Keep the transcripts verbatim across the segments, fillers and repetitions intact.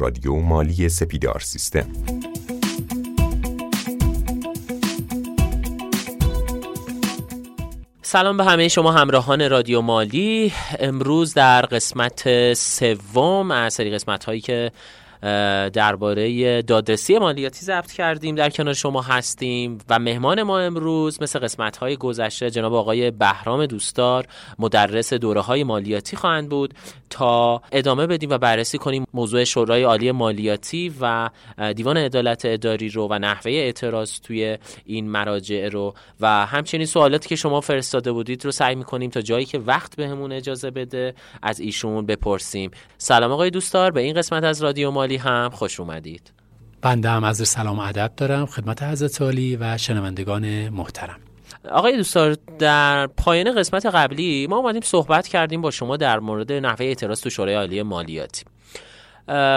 رادیو مالی سپیدار سیستم. سلام به همه شما همراهان رادیو مالی. امروز در قسمت سوم از سری قسمت هایی که درباره دادرسی مالیاتی ضبط کردیم در کنار شما هستیم و مهمان ما امروز مثل قسمت‌های گذشته جناب آقای بهرام دوستدار مدرس دوره‌های مالیاتی خواهند بود تا ادامه بدیم و بررسی کنیم موضوع شورای عالی مالیاتی و دیوان عدالت اداری رو و نحوه اعتراض توی این مراجع رو و همچنین سوالاتی که شما فرستاده بودید رو سعی می‌کنیم تا جایی که وقت بهمون اجازه بده از ایشون بپرسیم. سلام آقای دوستدار، به این قسمت از رادیو مالی هم خوش اومدید. بنده هم از سلام و ادب دارم خدمت حضرت عالی و شنوندگان محترم. آقای دوستدار، در پایان قسمت قبلی ما اومدیم صحبت کردیم با شما در مورد نحوه اعتراض تو شورای عالی مالیاتی.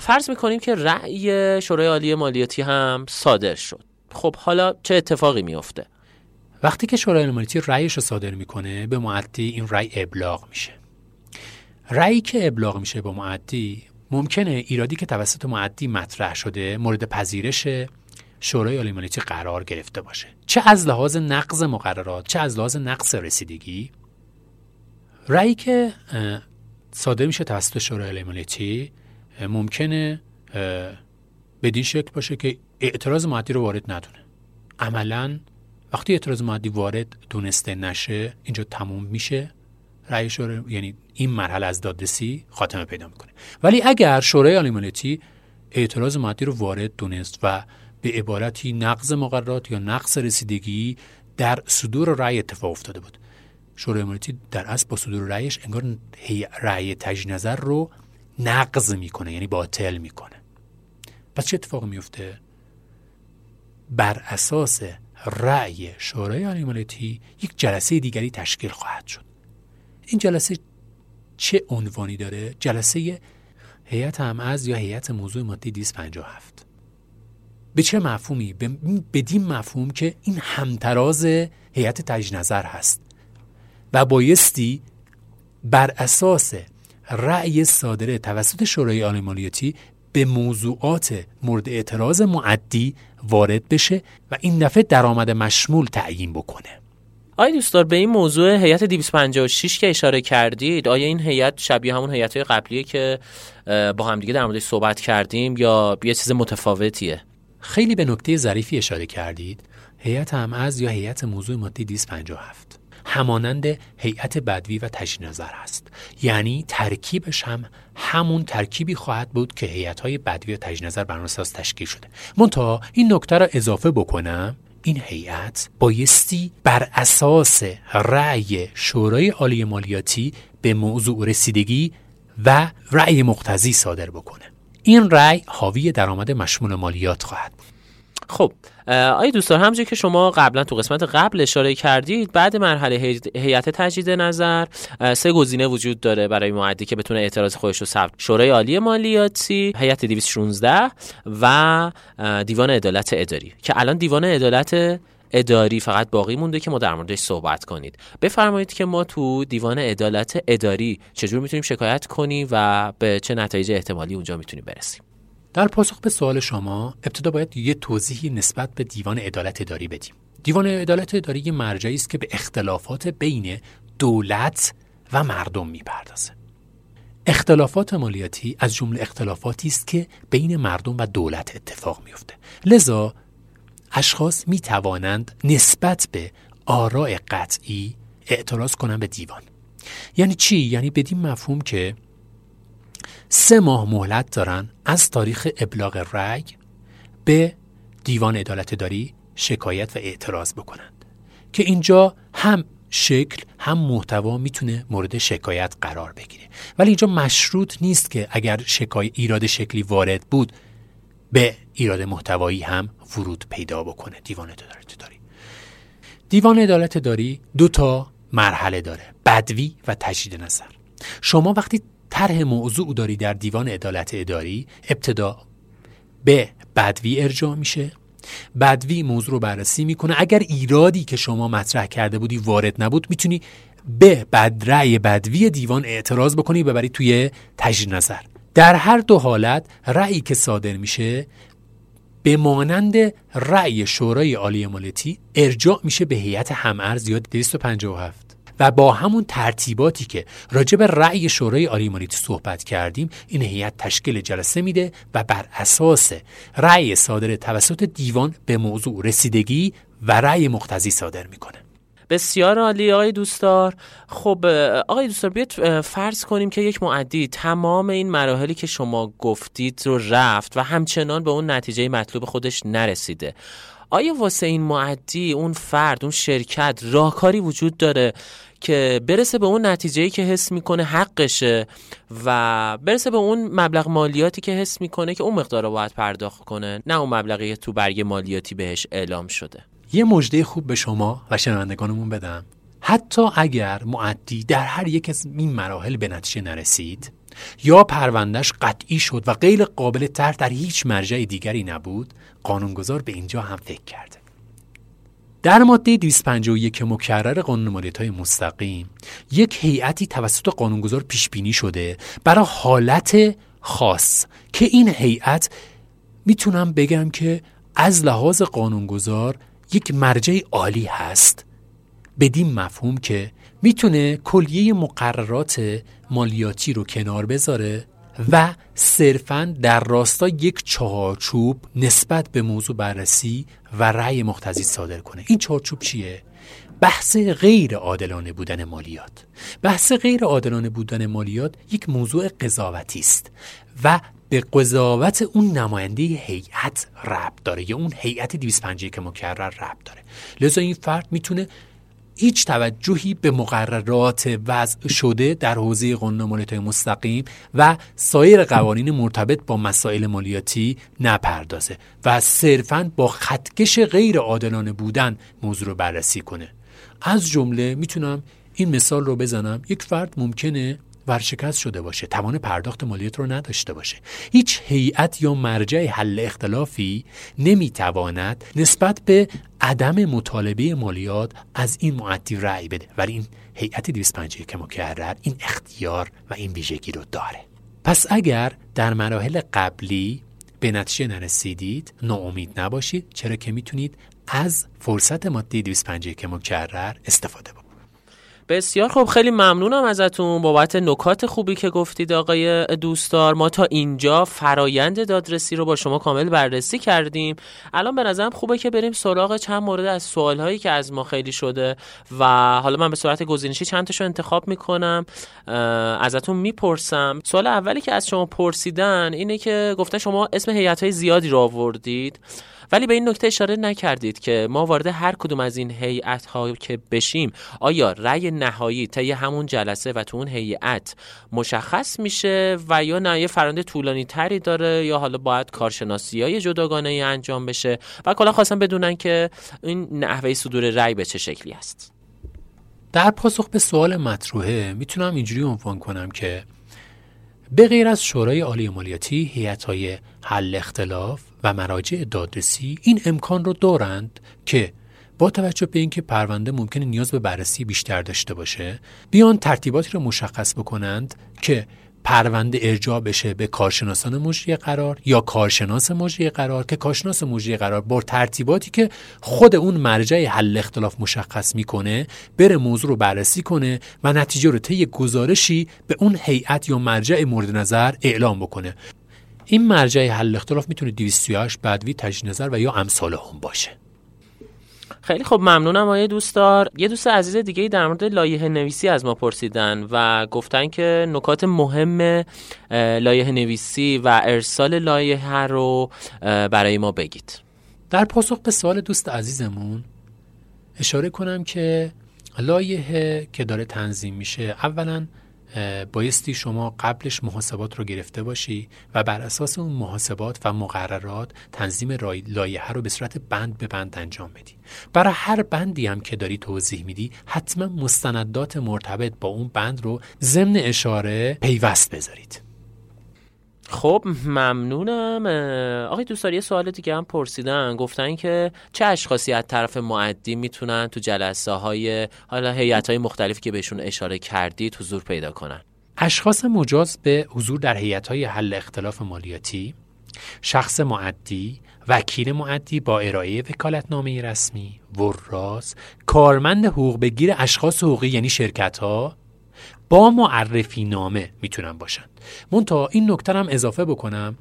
فرض میکنیم که رأی شورای عالی مالیاتی هم صادر شد. خب حالا چه اتفاقی میفته؟ وقتی که شورای عالی مالیاتی رأیش رو صادر میکنه به معدی این رأی ابلاغ میشه. رأیی که ابلاغ میشه به معدی ممکنه ایرادی که توسط معدی مطرح شده مورد پذیرش شورای عالی مالیاتی قرار گرفته باشه، چه از لحاظ نقض مقررات چه از لحاظ نقض رسیدگی. رأیی که صادر میشه توسط شورای عالی مالیاتی ممکنه بدین شکل باشه که اعتراض معدی رو وارد ندونه. عملاً وقتی اعتراض معدی وارد دونسته نشه اینجا تموم میشه رأی شورای، یعنی این مرحله از دادرسی خاتمه پیدا میکنه. ولی اگر شورای عالی مالیاتی اعتراض معدی رو وارد دونست و به عبارتی نقض مقررات یا نقض رسیدگی در صدور رأی اتفاق افتاده بود، شورای مالیاتی در اصل با صدور رأیش انگار رأی تجدید نظر رو نقض میکنه، یعنی باطل میکنه. پس چه اتفاقی میفته؟ بر اساس رأی شورای عالی مالیاتی یک جلسه دیگری تشکیل خواهد شد. این جلسه چه عنوانی داره؟ جلسه هیئت همعز یا هیئت موضوع ماده دویست و پنجاه و هفت. به چه مفهومی؟ بدین مفهوم که این همتراز هیئت تجدید نظر هست و بایستی بر اساس رأی صادره توسط شورای عالی مالیاتی به موضوعات مورد اعتراض معدی وارد بشه و این دفعه درآمد مشمول تعیین بکنه. آقای دوستدار، به این موضوع هیئت دویست و پنجاه و شش که اشاره کردید، آیا این هیئت شبیه همون هیئت‌های قبلیه که با هم دیگه در موردش صحبت کردیم یا یه چیز متفاوتیه؟ خیلی به نکته ظریفی اشاره کردید. هیئت همعز یا هیئت موضوع ماده دویست و پنجاه و هفت همانند هیئت بدوی و تجدید نظر است. یعنی ترکیبش هم همون ترکیبی خواهد بود که هیئت‌های بدوی و تجدید نظر بر اساس تشکیل شده. منتها این نکته را اضافه بکنم، این هیئت بایستی بر اساس رأی شورای عالی مالیاتی به موضوع رسیدگی و رأی مقتضی صادر بکنه. این رأی حاوی درآمد مشمول مالیات خواهد بود. خب آقای دوستدار، همونجوری که شما قبلا تو قسمت قبل اشاره کردید، بعد مرحله هیئت تجدید نظر سه گزینه وجود داره برای معدی که بتونه اعتراض خودش رو ثبت: شورای عالی مالیاتی، هیئت دویست و شانزده و دیوان عدالت اداری. که الان دیوان عدالت اداری فقط باقی مونده که ما در موردش صحبت کنید. بفرمایید که ما تو دیوان عدالت اداری چجور میتونیم شکایت کنیم و به چه نتایج احتمالی اونجا میتونیم برسیم؟ در پاسخ به سوال شما ابتدا باید یه توضیحی نسبت به دیوان عدالت اداری بدیم. دیوان عدالت اداری یه مرجعی است که به اختلافات بین دولت و مردم میپردازه. اختلافات مالیاتی از جمله اختلافاتی است که بین مردم و دولت اتفاق میفته. لذا اشخاص میتوانند نسبت به آراء قطعی اعتراض کنند به دیوان. یعنی چی؟ یعنی بدین مفهوم که سه ماه مهلت دارن از تاریخ ابلاغ رأی به دیوان عدالت اداری شکایت و اعتراض بکنند که اینجا هم شکل هم محتوا میتونه مورد شکایت قرار بگیره. ولی اینجا مشروط نیست که اگر شکایت ایراد شکلی وارد بود به ایراد محتوایی هم ورود پیدا بکنه. دیوان عدالت اداری دیوان عدالت اداری دو تا مرحله داره: بدوی و تجدید نظر. شما وقتی طرح موضوع داری در دیوان عدالت اداری، ابتدا به بدوی ارجاع میشه. بدوی موضوع رو بررسی میکنه. اگر ایرادی که شما مطرح کرده بودی وارد نبود، میتونی به بدرای بدوی دیوان اعتراض بکنی، ببری توی تجدید نظر. در هر دو حالت رأیی که صادر میشه به مانند رأی شورای عالی مالیاتی ارجاع میشه به هیئت هم‌ارز یا دویست و پنجاه و هفت و با همون ترتیباتی که راجع به رأی شورای عالی مالیاتی صحبت کردیم، این هیئت تشکیل جلسه میده و بر اساس رأی صادر توسط دیوان به موضوع رسیدگی و رأی مقتضی صادر میکنه. بسیار عالی آقای دوستدار. خب آقای دوستدار، بیاید فرض کنیم که یک مؤدی تمام این مراحلی که شما گفتید رو رفت و همچنان به اون نتیجه مطلوب خودش نرسیده. آیا واسه این مؤدی، اون فرد، اون شرکت راهکاری وجود داره که برسه به اون نتیجه‌ای که حس میکنه حقشه و برسه به اون مبلغ مالیاتی که حس میکنه که اون مقدار رو باید پرداخت کنه، نه اون مبلغی تو برگه مالیاتی بهش اعلام شده؟ یه مژده خوب به شما و شنوندگانمون بدم. حتی اگر مؤدی در هر یک از این مراحل به نتیجه نرسید یا پروندهش قطعی شد و غیر قابل طرح در هیچ مرجع دیگری نبود، قانونگذار به اینجا هم فکر کرده. در ماده دویست و پنجاه و یک مکرر قانون مالیات‌های مستقیم، یک هیئتی توسط قانونگذار پیشبینی شده برای حالت خاص که این هیئت میتونم بگم که از لحاظ قانونگذار یک مرجع عالی هست، بدین مفهوم که میتونه کلیه مقررات مالیاتی رو کنار بذاره و صرفاً در راستا یک چارچوب نسبت به موضوع بررسی و رأی مقتضی صادر کنه. این چارچوب چیه؟ بحث غیر عادلانه بودن مالیات. بحث غیر عادلانه بودن مالیات یک موضوع قضاوتی است و به قضاوت اون نماینده هیئت ربط داره یا اون هیئت دویست و پنجاه که مکرر ربط داره. لذا این فرد میتونه هیچ توجهی به مقررات وضع شده در حوزه قانون مالیات مستقیم و سایر قوانین مرتبط با مسائل مالیاتی نپردازه و صرفاً با خطکش غیر عادلانه بودن موضوع رو بررسی کنه. از جمله میتونم این مثال رو بزنم. یک فرد ممکنه ورشکست شده باشه، توان پرداخت مالیات رو نداشته باشه. هیچ هیئت یا مرجع حل اختلافی نمیتواند نسبت به عدم مطالبه مالیات از این مؤدی رأی بده، ولی این هیئت دویست و پنجاه که مکرر این اختیار و این ویژگی رو داره. پس اگر در مراحل قبلی به نتیجه نرسیدید ناامید نباشید، چرا که میتونید از فرصت ماده دویست و پنجاه که مکرر استفاده بکنید. بسیار خب، خیلی ممنونم ازتون بابت نکات خوبی که گفتید آقای دوستدار. ما تا اینجا فرایند دادرسی رو با شما کامل بررسی کردیم. الان به نظرم خوبه که بریم سراغ چند مورد از سوالهایی که از ما خیلی شده و حالا من به صورت گزینشی چند تاشو انتخاب میکنم ازتون میپرسم. سوال اولی که از شما پرسیدن اینه که گفتن شما اسم هیئت‌های زیادی رو آوردید ولی به این نکته اشاره نکردید که ما وارد هر کدوم از این هیئت‌ها که بشیم آیا رأی نهایی طی همون جلسه و تو اون هیئت مشخص میشه و یا نه یه فرآیند طولانی تری داره یا حالا باید کارشناسی‌های جداگانه‌ای انجام بشه و کلا خواستم بدونن که این نحوه صدور رأی به چه شکلی است. در پاسخ به سوال مطروحه میتونم اینجوری عنوان کنم که به غیر از شورای عالی مالیاتی، هیئت‌های حل اختلاف و مراجع دادرسی این امکان رو دارند که با توجه به اینکه پرونده ممکنه نیاز به بررسی بیشتر داشته باشه، بیان ترتیباتی رو مشخص بکنند که پرونده ارجاع بشه به کارشناسان مجری قرار یا کارشناس مجری قرار که کارشناس مجری قرار با ترتیباتی که خود اون مرجع حل اختلاف مشخص میکنه بره موضوع رو بررسی کنه و نتیجه رو طی گزارشی به اون هیئت یا مرجع مورد نظر اعلام بکنه. این مرجع حل اختلاف میتونه دویست و سی و هشت، بدوی، تجدید نظر و یا امثال هم باشه. خیلی خب، ممنونم آقای دوستدار. یه دوست عزیز دیگه در مورد لایحه نویسی از ما پرسیدن و گفتن که نکات مهم لایحه نویسی و ارسال لایحه رو برای ما بگید. در پاسخ به سوال دوست عزیزمون اشاره کنم که لایحه که داره تنظیم میشه، اولاً بایستی شما قبلش محاسبات رو گرفته باشی و بر اساس اون محاسبات و مقررات تنظیم لایحه رو به صورت بند به بند انجام بدی. برای هر بندی هم که داری توضیح میدی حتما مستندات مرتبط با اون بند رو ضمن اشاره پیوست بذارید. خب ممنونم. آقای دوستدار یه سوال دیگه هم پرسیدن، گفتن که چه اشخاصی از طرف مؤدی میتونن تو جلسه های حالا هیئت های مختلفی که بهشون اشاره کردید حضور پیدا کنن؟ اشخاص مجاز به حضور در هیئت‌های حل اختلاف مالیاتی، شخص مؤدی، وکیل مؤدی با ارائه وکالتنامه رسمی، وراث، کارمند حقوق بگیر اشخاص حقوقی یعنی شرکت‌ها با معرفی نامه میتونن باشن. منتها این نکته هم اضافه بکنم،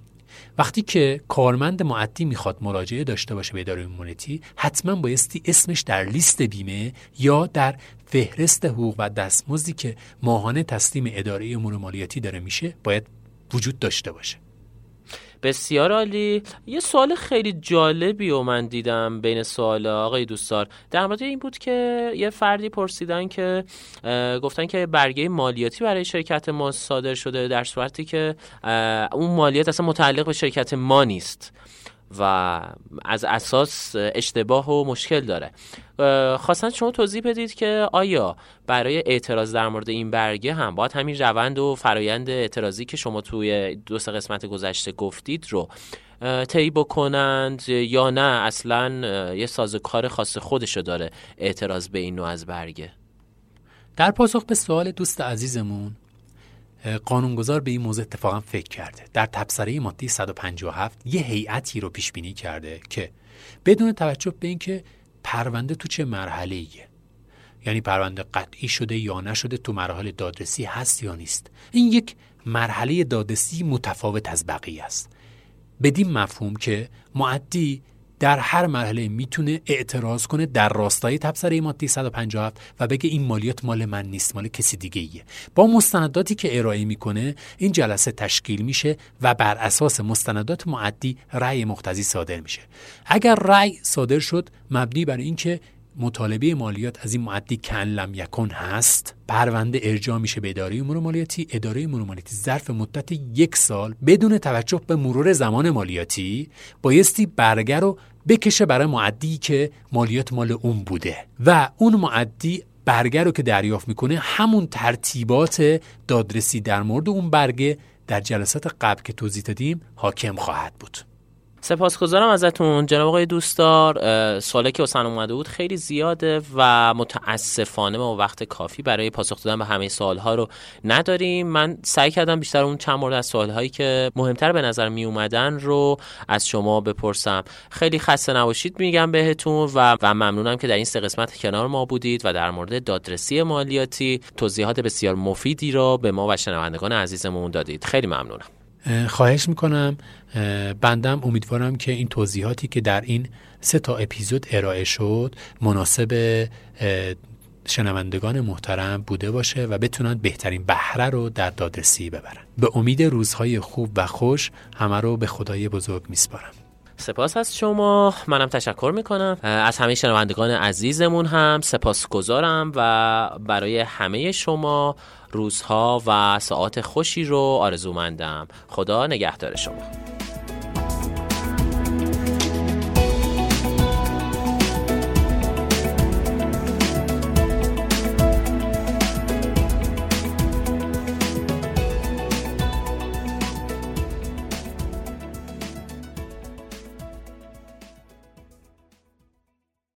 وقتی که کارمند مؤدی میخواد مراجعه داشته باشه به اداره مالیاتی، حتما بایستی اسمش در لیست بیمه یا در فهرست حقوق و دستمزدی که ماهانه تسلیم اداره امور مالیاتی داره میشه باید وجود داشته باشه. بسیار عالی. یه سوال خیلی جالبی رو من دیدم بین سوالا آقای دوستدار، در مورد این بود که یه فردی پرسیدن که گفتن که برگه مالیاتی برای شرکت ما صادر شده در صورتی که اون مالیات اصلا متعلق به شرکت ما نیست و از اساس اشتباه و مشکل داره. خواستن شما توضیح بدید که آیا برای اعتراض در مورد این برگه هم باید همین روند و فرایند اعتراضی که شما توی دو سه قسمت گذشته گفتید رو طی بکنند یا نه اصلا یه سازوکار خاص خودشو داره اعتراض به این نوع از برگه؟ در پاسخ به سوال دوست عزیزمون، قانونگذار به این موضوع اتفاقا فکر کرده. در تبصره ماده صد و پنجاه و هفت یه هیئتی رو پیش بینی کرده که بدون توجه به اینکه پرونده تو چه مرحله‌ایه، یعنی پرونده قطعی شده یا نشده، تو مرحله دادرسی هست یا نیست، این یک مرحله دادرسی متفاوت از بقیه است. بدین مفهوم که مؤدی در هر مرحله میتونه اعتراض کنه در راستای تبصره ماده صد و پنجاه و هفت و بگه این مالیات مال من نیست، مال کسی دیگه ایه. با مستنداتی که ارائه میکنه این جلسه تشکیل میشه و بر اساس مستندات مؤدی رأی مقتضی صادر میشه. اگر رأی صادر شد مبنی بر اینکه مطالبه مالیات از این مؤدی کن لم یکن هست، پرونده ارجاع میشه به اداره امور مالیاتی. اداره امور مالیاتی ظرف مدت یک سال بدون توجه به مرور زمان مالیاتی بایستی برگه رو بکشه برای مؤدی که مالیات مال اون بوده و اون مؤدی برگه رو که دریافت میکنه همون ترتیبات دادرسی در مورد اون برگه در جلسات قبل که توضیح دادیم حاکم خواهد بود. سپاسگزارم ازتون جناب آقای دوستدار. سوالی که واسه من اومده بود خیلی زیاده و متاسفانه ما وقت کافی برای پاسخ دادن به همه سوال‌ها رو نداریم. من سعی کردم بیشتر اون چند مورد از سوال‌هایی که مهمتر به نظر می اومدن رو از شما بپرسم. خیلی خسته نباشید میگم بهتون و و ممنونم که در این سه قسمت کنار ما بودید و در مورد دادرسی مالیاتی توضیحات بسیار مفیدی رو به ما و شنوندگان عزیزمون دادید. خیلی ممنونم. خواهش میکنم. بندم امیدوارم که این توضیحاتی که در این سه تا اپیزود ارائه شد مناسب شنوندگان محترم بوده باشه و بتونن بهترین بهره رو در دادرسی ببرن. به امید روزهای خوب و خوش همه رو به خدای بزرگ میسپارم. سپاس از شما. منم تشکر میکنم از همه شنوندگان عزیزمون، هم سپاسگزارم و برای همه شما روزها و ساعات خوشی رو آرزومندم. خدا نگهدار شما.